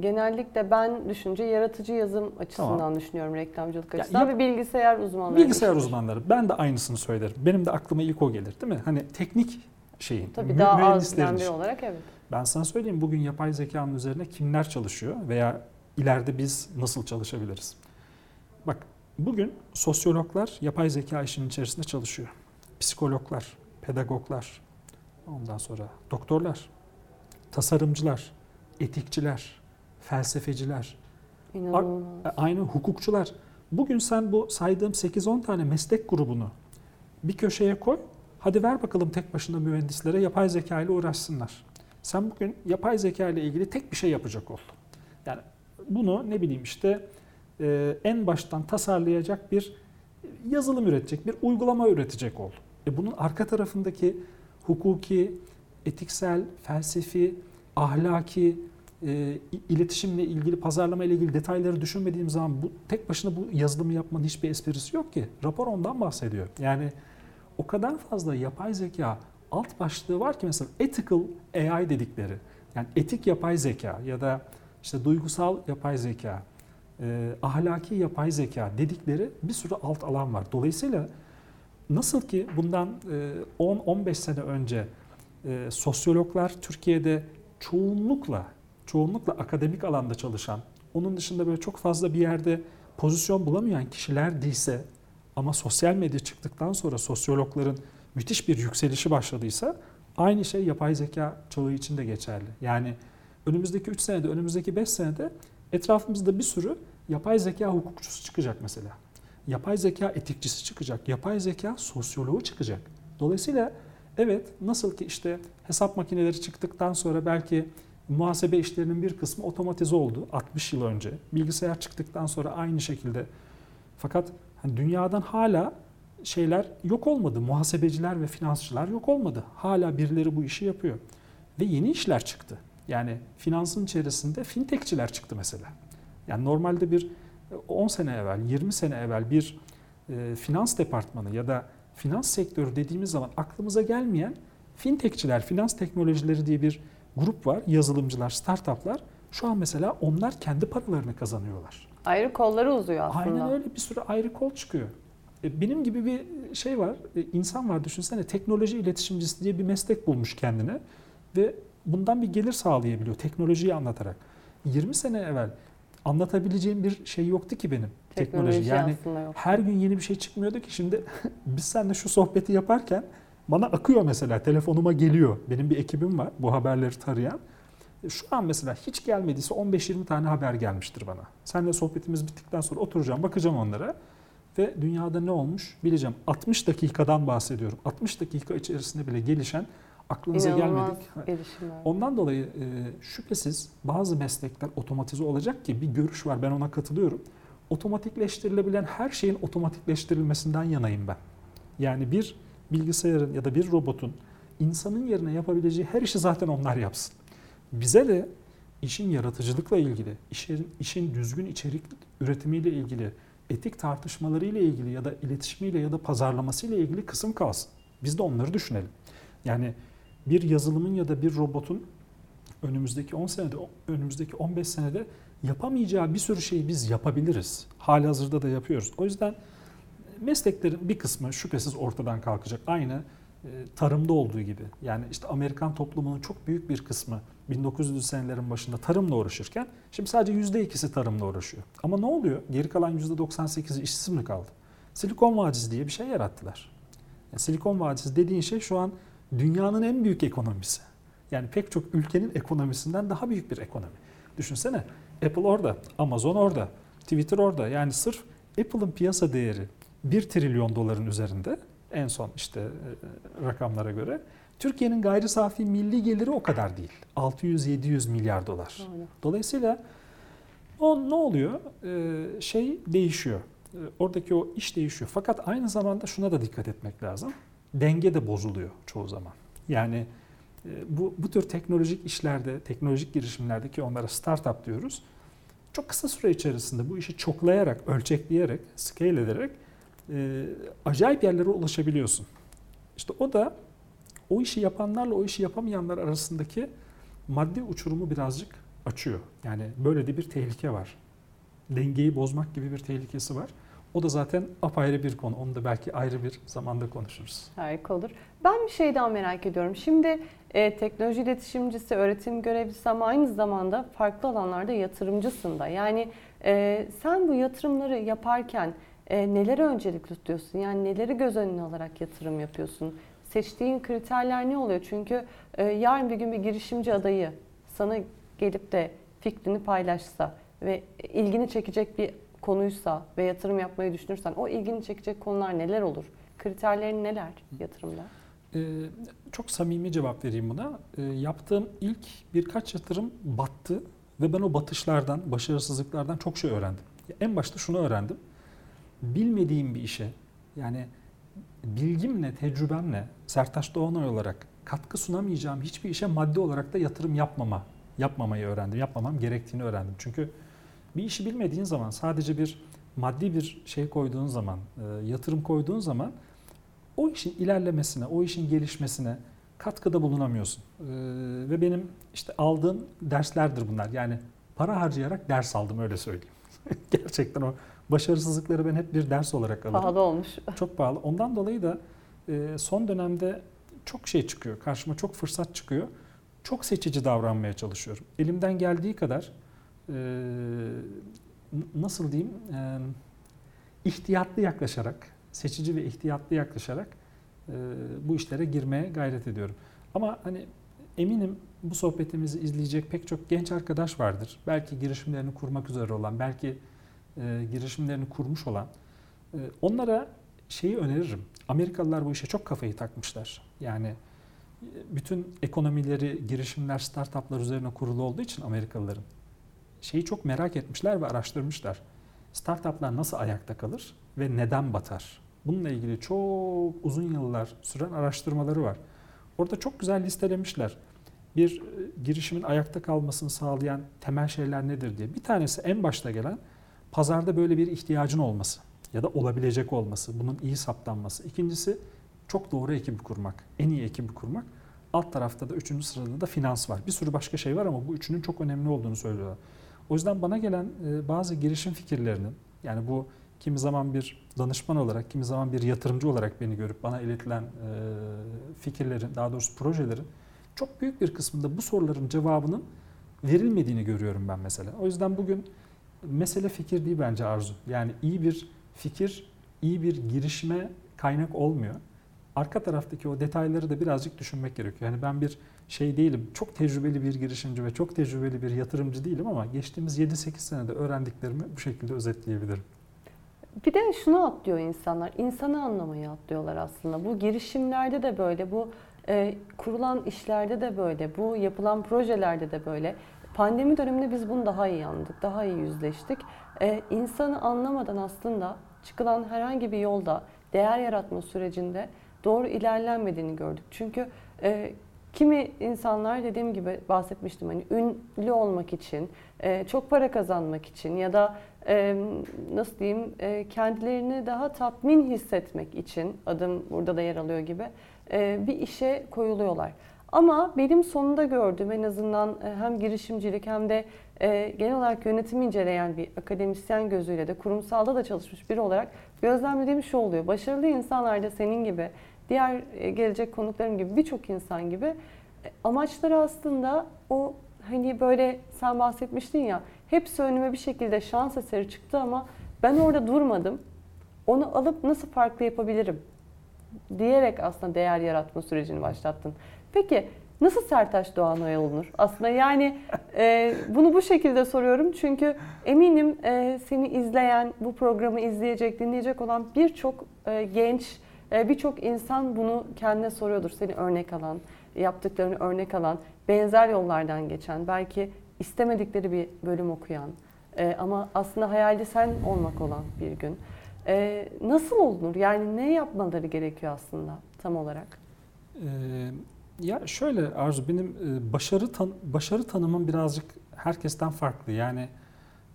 Genellikle ben düşünce yaratıcı yazım açısından tamam. düşünüyorum, reklamcılık açısından ya, ve bilgisayar uzmanları. Bilgisayar düşünüyor. uzmanları. Ben de aynısını söylerim. Benim de aklıma ilk o gelir, değil mi? Hani teknik şeyin, Tabii mü- daha mühendislerin işi. olarak evet. Ben sana söyleyeyim, bugün yapay zekanın üzerine kimler çalışıyor veya ileride biz nasıl çalışabiliriz? Bak, bugün sosyologlar yapay zeka işinin içerisinde çalışıyor. Psikologlar, pedagoglar, ondan sonra doktorlar, tasarımcılar, etikçiler, felsefeciler, aynı hukukçular. Bugün sen bu saydığım sekiz on tane meslek grubunu bir köşeye koy, hadi ver bakalım tek başına mühendislere yapay zeka ile uğraşsınlar. Sen bugün yapay zeka ile ilgili tek bir şey yapacak ol. Yani bunu ne bileyim işte en baştan tasarlayacak bir yazılım üretecek, bir uygulama üretecek ol. E bunun arka tarafındaki hukuki, etiksel, felsefi, ahlaki, E, iletişimle ilgili, pazarlama ile ilgili detayları düşünmediğim zaman bu, tek başına bu yazılımı yapmanın hiçbir esprisi yok ki. Rapor ondan bahsediyor. Yani o kadar fazla yapay zeka alt başlığı var ki, mesela ethical A I dedikleri, yani etik yapay zeka ya da işte duygusal yapay zeka, e, ahlaki yapay zeka dedikleri bir sürü alt alan var. Dolayısıyla nasıl ki bundan e, on on beş sene önce e, sosyologlar Türkiye'de çoğunlukla çoğunlukla akademik alanda çalışan, onun dışında böyle çok fazla bir yerde pozisyon bulamayan kişiler değilse ama sosyal medya çıktıktan sonra sosyologların müthiş bir yükselişi başladıysa, aynı şey yapay zeka çağı için de geçerli. Yani önümüzdeki üç senede, önümüzdeki beş senede etrafımızda bir sürü yapay zeka hukukçusu çıkacak mesela. Yapay zeka etikçisi çıkacak, yapay zeka sosyoloğu çıkacak. Dolayısıyla evet, nasıl ki işte hesap makineleri çıktıktan sonra belki muhasebe işlerinin bir kısmı otomatize oldu altmış yıl önce. Bilgisayar çıktıktan sonra aynı şekilde. Fakat hani dünyadan hala şeyler yok olmadı. Muhasebeciler ve finansçılar yok olmadı. Hala birileri bu işi yapıyor. Ve yeni işler çıktı. Yani finansın içerisinde fintechçiler çıktı mesela. Yani normalde bir on sene evvel, yirmi sene evvel bir e, finans departmanı ya da finans sektörü dediğimiz zaman aklımıza gelmeyen fintechçiler, finans teknolojileri diye bir grup var, yazılımcılar, startuplar. Şu an mesela onlar kendi paralarını kazanıyorlar. Ayrı kolları uzuyor aslında. Aynen öyle, bir sürü ayrı kol çıkıyor. Benim gibi bir şey var, insan var düşünsene, teknoloji iletişimcisi diye bir meslek bulmuş kendine ve bundan bir gelir sağlayabiliyor teknolojiyi anlatarak. yirmi sene evvel anlatabileceğim bir şey yoktu ki benim. Teknoloji, teknoloji. Yani her gün yeni bir şey çıkmıyordu ki. Şimdi biz seninle şu sohbeti yaparken bana akıyor mesela, telefonuma geliyor. Benim bir ekibim var bu haberleri tarayan. Şu an mesela hiç gelmediyse on beş yirmi tane haber gelmiştir bana. Seninle sohbetimiz bittikten sonra oturacağım, bakacağım onlara. Ve dünyada ne olmuş bileceğim. altmış dakikadan bahsediyorum. altmış dakika içerisinde bile gelişen, aklınıza gelmedik. Gelişimler. Ondan dolayı e, şüphesiz bazı meslekler otomatize olacak ki bir görüş var, ben ona katılıyorum. Otomatikleştirilebilen her şeyin otomatikleştirilmesinden yanayım ben. Yani bir bilgisayarın ya da bir robotun insanın yerine yapabileceği her işi zaten onlar yapsın. Bize de işin yaratıcılıkla ilgili, işin, işin düzgün içerik üretimiyle ilgili, etik tartışmalarıyla ilgili ya da iletişimiyle ya da pazarlamasıyla ilgili kısım kalsın. Biz de onları düşünelim. Yani bir yazılımın ya da bir robotun önümüzdeki on senede, önümüzdeki on beş senede yapamayacağı bir sürü şeyi biz yapabiliriz. Halihazırda da yapıyoruz. O yüzden mesleklerin bir kısmı şüphesiz ortadan kalkacak. Aynı tarımda olduğu gibi. Yani işte Amerikan toplumunun çok büyük bir kısmı bin dokuz yüzlü senelerin başında tarımla uğraşırken şimdi sadece yüzde ikisi tarımla uğraşıyor. Ama ne oluyor? Geri kalan yüzde doksan sekizi işsiz mi kaldı? Silikon Vadisi diye bir şey yarattılar. Yani Silikon Vadisi dediğin şey şu an dünyanın en büyük ekonomisi. Yani pek çok ülkenin ekonomisinden daha büyük bir ekonomi. Düşünsene, Apple orada, Amazon orada, Twitter orada. Yani sırf Apple'ın piyasa değeri bir trilyon doların üzerinde. En son işte e, rakamlara göre. Türkiye'nin gayri safi milli geliri o kadar değil. altı yüz yedi yüz milyar dolar. Aynen. Dolayısıyla o ne oluyor? E, şey değişiyor. E, oradaki o iş değişiyor. Fakat aynı zamanda şuna da dikkat etmek lazım. Denge de bozuluyor çoğu zaman. Yani e, bu bu tür teknolojik işlerde, teknolojik girişimlerde ki onlara startup diyoruz. Çok kısa süre içerisinde bu işi çoklayarak, ölçekleyerek, scale ederek E, acayip yerlere ulaşabiliyorsun. İşte o da o işi yapanlarla o işi yapamayanlar arasındaki maddi uçurumu birazcık açıyor. Yani böyle de bir tehlike var. Dengeyi bozmak gibi bir tehlikesi var. O da zaten apayrı bir konu. Onu da belki ayrı bir zamanda konuşuruz. Harika olur. Ben bir şey daha merak ediyorum. Şimdi e, teknoloji iletişimcisi, öğretim görevlisi ama aynı zamanda farklı alanlarda yatırımcısın da. Yani e, sen bu yatırımları yaparken E, neleri öncelik tutuyorsun? Yani neleri göz önüne alarak yatırım yapıyorsun? Seçtiğin kriterler ne oluyor? Çünkü e, yarın bir gün bir girişimci adayı sana gelip de fikrini paylaşsa ve ilgini çekecek bir konuysa ve yatırım yapmayı düşünürsen o ilgini çekecek konular neler olur? Kriterlerin neler yatırımda? E, çok samimi cevap vereyim buna. E, yaptığım ilk birkaç yatırım battı ve ben o batışlardan, başarısızlıklardan çok şey öğrendim. En başta şunu öğrendim. Bilmediğim bir işe, yani bilgimle, tecrübemle Sertaç Doğanay olarak katkı sunamayacağım hiçbir işe maddi olarak da yatırım yapmama, yapmamayı öğrendim. Yapmamam gerektiğini öğrendim. Çünkü bir işi bilmediğin zaman, sadece bir maddi bir şey koyduğun zaman, e, yatırım koyduğun zaman o işin ilerlemesine, o işin gelişmesine katkıda bulunamıyorsun. E, ve benim işte aldığım derslerdir bunlar. Yani para harcayarak ders aldım, öyle söyleyeyim. Gerçekten o başarısızlıkları ben hep bir ders olarak alırım. Pahalı olmuş. Çok pahalı. Ondan dolayı da son dönemde çok şey çıkıyor. Karşıma çok fırsat çıkıyor. Çok seçici davranmaya çalışıyorum. Elimden geldiği kadar nasıl diyeyim ihtiyatlı yaklaşarak, seçici ve ihtiyatlı yaklaşarak bu işlere girmeye gayret ediyorum. Ama hani eminim bu sohbetimizi izleyecek pek çok genç arkadaş vardır. Belki girişimlerini kurmak üzere olan, belki E, girişimlerini kurmuş olan, e, onlara şeyi öneririm. Amerikalılar bu işe çok kafayı takmışlar. Yani e, bütün ekonomileri, girişimler, startuplar üzerine kurulu olduğu için Amerikalıların şeyi çok merak etmişler ve araştırmışlar. Startuplar nasıl ayakta kalır ve neden batar? Bununla ilgili çok uzun yıllar süren araştırmaları var. Orada çok güzel listelemişler. Bir e, girişimin ayakta kalmasını sağlayan temel şeyler nedir diye. Bir tanesi en başta gelen, pazarda böyle bir ihtiyacın olması ya da olabilecek olması, bunun iyi saptanması. İkincisi çok doğru ekibi kurmak, en iyi ekibi kurmak. Alt tarafta da üçüncü sırada da finans var. Bir sürü başka şey var ama bu üçünün çok önemli olduğunu söylüyorlar. O yüzden bana gelen bazı girişim fikirlerinin, yani bu kimi zaman bir danışman olarak, kimi zaman bir yatırımcı olarak beni görüp bana iletilen fikirlerin, daha doğrusu projelerin çok büyük bir kısmında bu soruların cevabının verilmediğini görüyorum ben mesela. O yüzden bugün mesele fikir değil bence Arzu. Yani iyi bir fikir, iyi bir girişime kaynak olmuyor. Arka taraftaki o detayları da birazcık düşünmek gerekiyor. Yani ben bir şey değilim, çok tecrübeli bir girişimci ve çok tecrübeli bir yatırımcı değilim ama geçtiğimiz yedi sekiz senede öğrendiklerimi bu şekilde özetleyebilirim. Bir de şunu atlıyor insanlar, insanı anlamayı atlıyorlar aslında. Bu girişimlerde de böyle, bu e, kurulan işlerde de böyle, bu yapılan projelerde de böyle. Pandemi döneminde biz bunu daha iyi anladık, daha iyi yüzleştik. E, insanı anlamadan aslında çıkılan herhangi bir yolda, değer yaratma sürecinde doğru ilerlenmediğini gördük. Çünkü e, kimi insanlar, dediğim gibi bahsetmiştim, hani ünlü olmak için, e, çok para kazanmak için ya da Ee, nasıl diyeyim, ee, kendilerini daha tatmin hissetmek için, adım burada da yer alıyor gibi, ee, bir işe koyuluyorlar. Ama benim sonunda gördüğüm, en azından hem girişimcilik hem de e, genel olarak yönetimi inceleyen bir akademisyen gözüyle de, kurumsalda da çalışmış biri olarak gözlemlediğim şu oluyor. Başarılı insanlar da senin gibi, diğer gelecek konuklarım gibi, birçok insan gibi amaçları aslında o, hani böyle sen bahsetmiştin ya, hepsi önüme bir şekilde şans eseri çıktı ama ben orada durmadım. Onu alıp nasıl farklı yapabilirim diyerek aslında değer yaratma sürecini başlattın. Peki nasıl Sertaç Doğanay olunur? Aslında yani e, bunu bu şekilde soruyorum çünkü eminim e, seni izleyen, bu programı izleyecek, dinleyecek olan birçok e, genç, e, birçok insan bunu kendine soruyordur. Seni örnek alan, yaptıklarını örnek alan, benzer yollardan geçen, belki istemedikleri bir bölüm okuyan e, ama aslında hayali sen olmak olan bir gün. E, nasıl olunur? Yani ne yapmaları gerekiyor aslında tam olarak? E, ya şöyle Arzu, benim e, başarı, tan- başarı tanımım birazcık herkesten farklı. Yani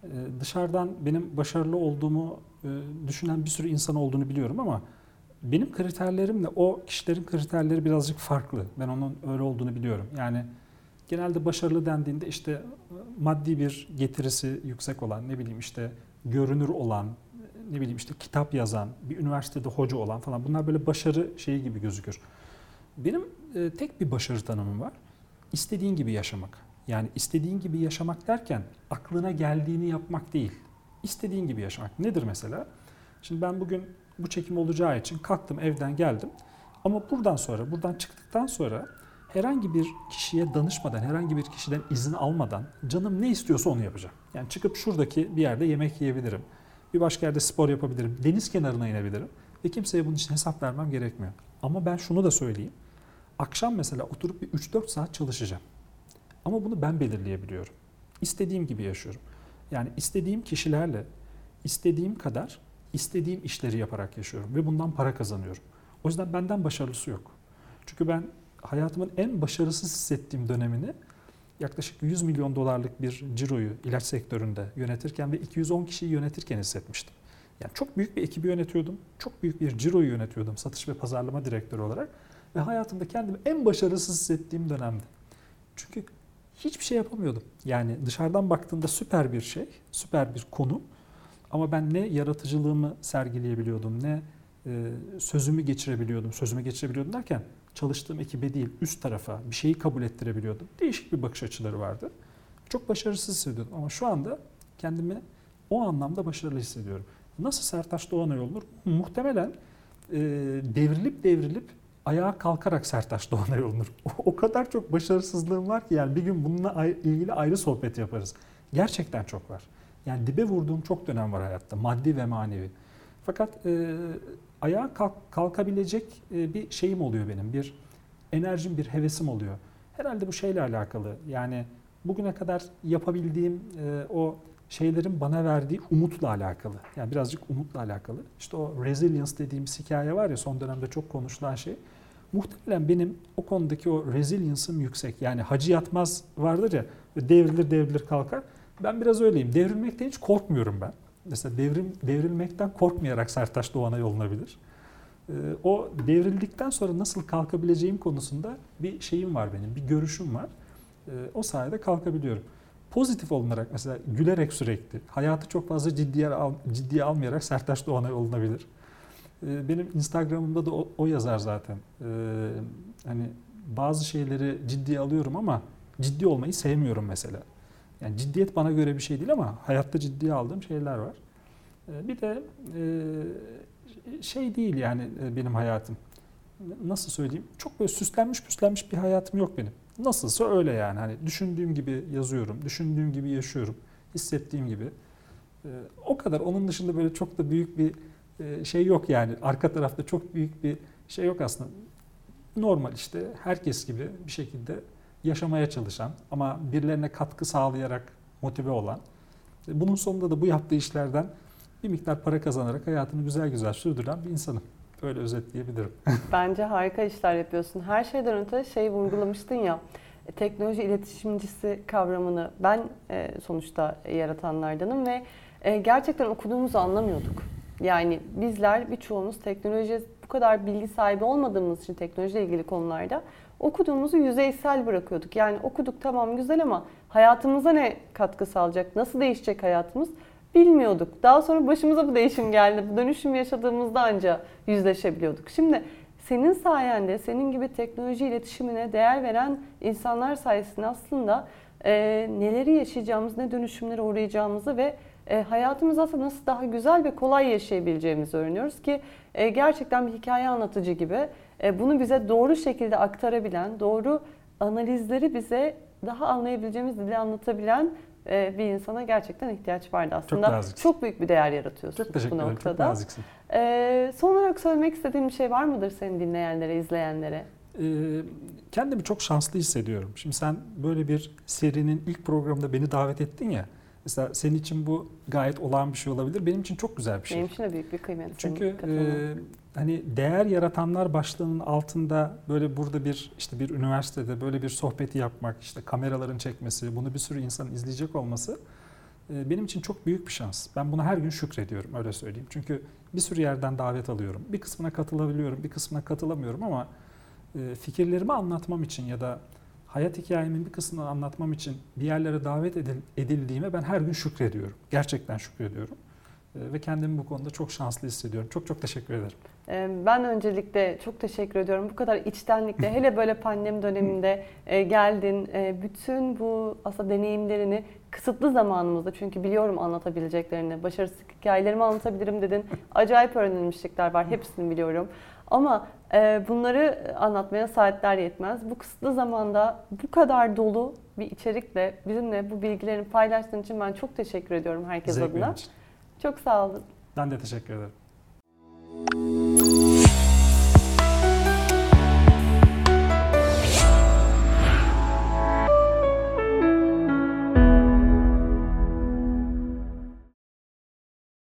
e, dışarıdan benim başarılı olduğumu e, düşünen bir sürü insan olduğunu biliyorum ama benim kriterlerimle o kişilerin kriterleri birazcık farklı. Ben onun öyle olduğunu biliyorum. Yani genelde başarılı dendiğinde işte maddi bir getirisi yüksek olan, ne bileyim işte görünür olan, ne bileyim işte kitap yazan, bir üniversitede hoca olan falan, bunlar böyle başarı şeyi gibi gözükür. Benim tek bir başarı tanımım var. İstediğin gibi yaşamak. Yani istediğin gibi yaşamak derken aklına geldiğini yapmak değil. İstediğin gibi yaşamak. Nedir mesela? Şimdi ben bugün bu çekim olacağı için kalktım, evden geldim. Ama buradan sonra, buradan çıktıktan sonra herhangi bir kişiye danışmadan, herhangi bir kişiden izin almadan canım ne istiyorsa onu yapacağım. Yani çıkıp şuradaki bir yerde yemek yiyebilirim. Bir başka yerde spor yapabilirim. Deniz kenarına inebilirim. Ve kimseye bunun için hesap vermem gerekmiyor. Ama ben şunu da söyleyeyim. Akşam mesela oturup bir üç dört saat çalışacağım. Ama bunu ben belirleyebiliyorum. İstediğim gibi yaşıyorum. Yani istediğim kişilerle, istediğim kadar, istediğim işleri yaparak yaşıyorum. Ve bundan para kazanıyorum. O yüzden benden başarılısı yok. Çünkü ben hayatımın en başarısız hissettiğim dönemini, yaklaşık yüz milyon dolarlık bir ciroyu ilaç sektöründe yönetirken ve iki yüz on kişiyi yönetirken hissetmiştim. Yani çok büyük bir ekibi yönetiyordum, çok büyük bir ciroyu yönetiyordum satış ve pazarlama direktörü olarak ve hayatımda kendimi en başarısız hissettiğim dönemdi. Çünkü hiçbir şey yapamıyordum. Yani dışarıdan baktığında süper bir şey, süper bir konu ama ben ne yaratıcılığımı sergileyebiliyordum, ne sözümü geçirebiliyordum, sözümü geçirebiliyordum derken çalıştığım ekibe değil, üst tarafa bir şeyi kabul ettirebiliyordum. Değişik bir bakış açıları vardı. Çok başarısız hissediyordum ama şu anda kendimi o anlamda başarılı hissediyorum. Nasıl Sertaç Doğanay olur? Muhtemelen e, devrilip devrilip ayağa kalkarak Sertaç Doğanay olur. O kadar çok başarısızlığım var ki yani bir gün bununla ilgili ayrı sohbet yaparız. Gerçekten çok var. Yani dibe vurduğum çok dönem var hayatta, maddi ve manevi. Fakat e, ayağa kalk, kalkabilecek e, bir şeyim oluyor benim, bir enerjim, bir hevesim oluyor. Herhalde bu şeyle alakalı, yani bugüne kadar yapabildiğim e, o şeylerin bana verdiği umutla alakalı. Yani birazcık umutla alakalı. İşte o resilience dediğimiz hikaye var ya, son dönemde çok konuşulan şey. Muhtemelen benim o konudaki o resilience'ım yüksek. Yani hacı yatmaz vardır ya, devrilir devrilir kalkar. Ben biraz öyleyim, devrilmekten hiç korkmuyorum ben. Mesela devrim, devrilmekten korkmayarak Sertaç Doğanay olunabilir. Ee, o devrildikten sonra nasıl kalkabileceğim konusunda bir şeyim var benim, bir görüşüm var. Ee, o sayede kalkabiliyorum. Pozitif olunarak mesela gülerek sürekli, hayatı çok fazla ciddiye, al, ciddiye almayarak Sertaç Doğanay olunabilir. Ee, benim Instagram'ımda da o, o yazar zaten. Ee, hani bazı şeyleri ciddiye alıyorum ama ciddi olmayı sevmiyorum mesela. Yani ciddiyet bana göre bir şey değil ama hayatta ciddiye aldığım şeyler var. Bir de şey değil yani benim hayatım. Nasıl söyleyeyim? Çok böyle süslenmiş püslenmiş bir hayatım yok benim. Nasılsa öyle yani. Hani düşündüğüm gibi yazıyorum, düşündüğüm gibi yaşıyorum, hissettiğim gibi. O kadar. Onun dışında böyle çok da büyük bir şey yok yani. Arka tarafta çok büyük bir şey yok aslında. Normal işte herkes gibi bir şekilde yaşamaya çalışan ama birilerine katkı sağlayarak motive olan. Bunun sonunda da bu yaptığı işlerden bir miktar para kazanarak hayatını güzel güzel sürdüren bir insanım. Öyle özetleyebilirim. Bence harika işler yapıyorsun. Her şeyden öte şey vurgulamıştın ya, teknoloji iletişimcisi kavramını ben sonuçta yaratanlardanım ve gerçekten okuduğumuzu anlamıyorduk. Yani bizler birçoğumuz teknolojiye bu kadar bilgi sahibi olmadığımız için teknolojiyle ilgili konularda okuduğumuzu yüzeysel bırakıyorduk. Yani okuduk tamam güzel ama hayatımıza ne katkı sağlayacak, nasıl değişecek hayatımız bilmiyorduk. Daha sonra başımıza bu değişim geldi, bu dönüşüm yaşadığımızda ancak yüzleşebiliyorduk. Şimdi senin sayende, senin gibi teknoloji iletişimine değer veren insanlar sayesinde aslında e, neleri yaşayacağımızı, ne dönüşümlere uğrayacağımızı ve e, hayatımızı aslında nasıl daha güzel ve kolay yaşayabileceğimizi öğreniyoruz ki e, gerçekten bir hikaye anlatıcı gibi e, bunu bize doğru şekilde aktarabilen, doğru analizleri bize daha anlayabileceğimiz dili anlatabilen bir insana gerçekten ihtiyaç vardı aslında. Çok naziksin. Çok büyük bir değer yaratıyorsun çok bu noktada. Çok naziksin. Ee, son olarak söylemek istediğim bir şey var mıdır senin dinleyenlere, izleyenlere? Ee, kendimi çok şanslı hissediyorum. Şimdi sen böyle bir serinin ilk programında beni davet ettin ya. Mesela senin için bu gayet olağan bir şey olabilir. Benim için çok güzel bir şey. Benim için de büyük bir kıymet. Çünkü e, hani değer yaratanlar başlığının altında böyle burada bir işte bir üniversitede böyle bir sohbeti yapmak, işte kameraların çekmesi, bunu bir sürü insan izleyecek olması e, benim için çok büyük bir şans. Ben buna her gün şükrediyorum öyle söyleyeyim. Çünkü bir sürü yerden davet alıyorum. Bir kısmına katılabiliyorum, bir kısmına katılamıyorum ama e, fikirlerimi anlatmam için ya da hayat hikayemin bir kısmını anlatmam için bir yerlere davet edil- edildiğime ben her gün şükrediyorum. Gerçekten şükrediyorum. Ee, ve kendimi bu konuda çok şanslı hissediyorum. Çok çok teşekkür ederim. Ee, ben öncelikle çok teşekkür ediyorum. Bu kadar içtenlikle hele böyle pandemi döneminde e, geldin. E, bütün bu aslında deneyimlerini kısıtlı zamanımızda çünkü biliyorum anlatabileceklerini, başarısız hikayelerimi anlatabilirim dedin. Acayip öğrenilmişlikler var. Hepsini biliyorum. Ama bunları anlatmaya saatler yetmez. Bu kısıtlı zamanda bu kadar dolu bir içerikle bizimle bu bilgilerini paylaştığın için ben çok teşekkür ediyorum herkes Zevk adına. Çok sağ olun. Ben de teşekkür ederim.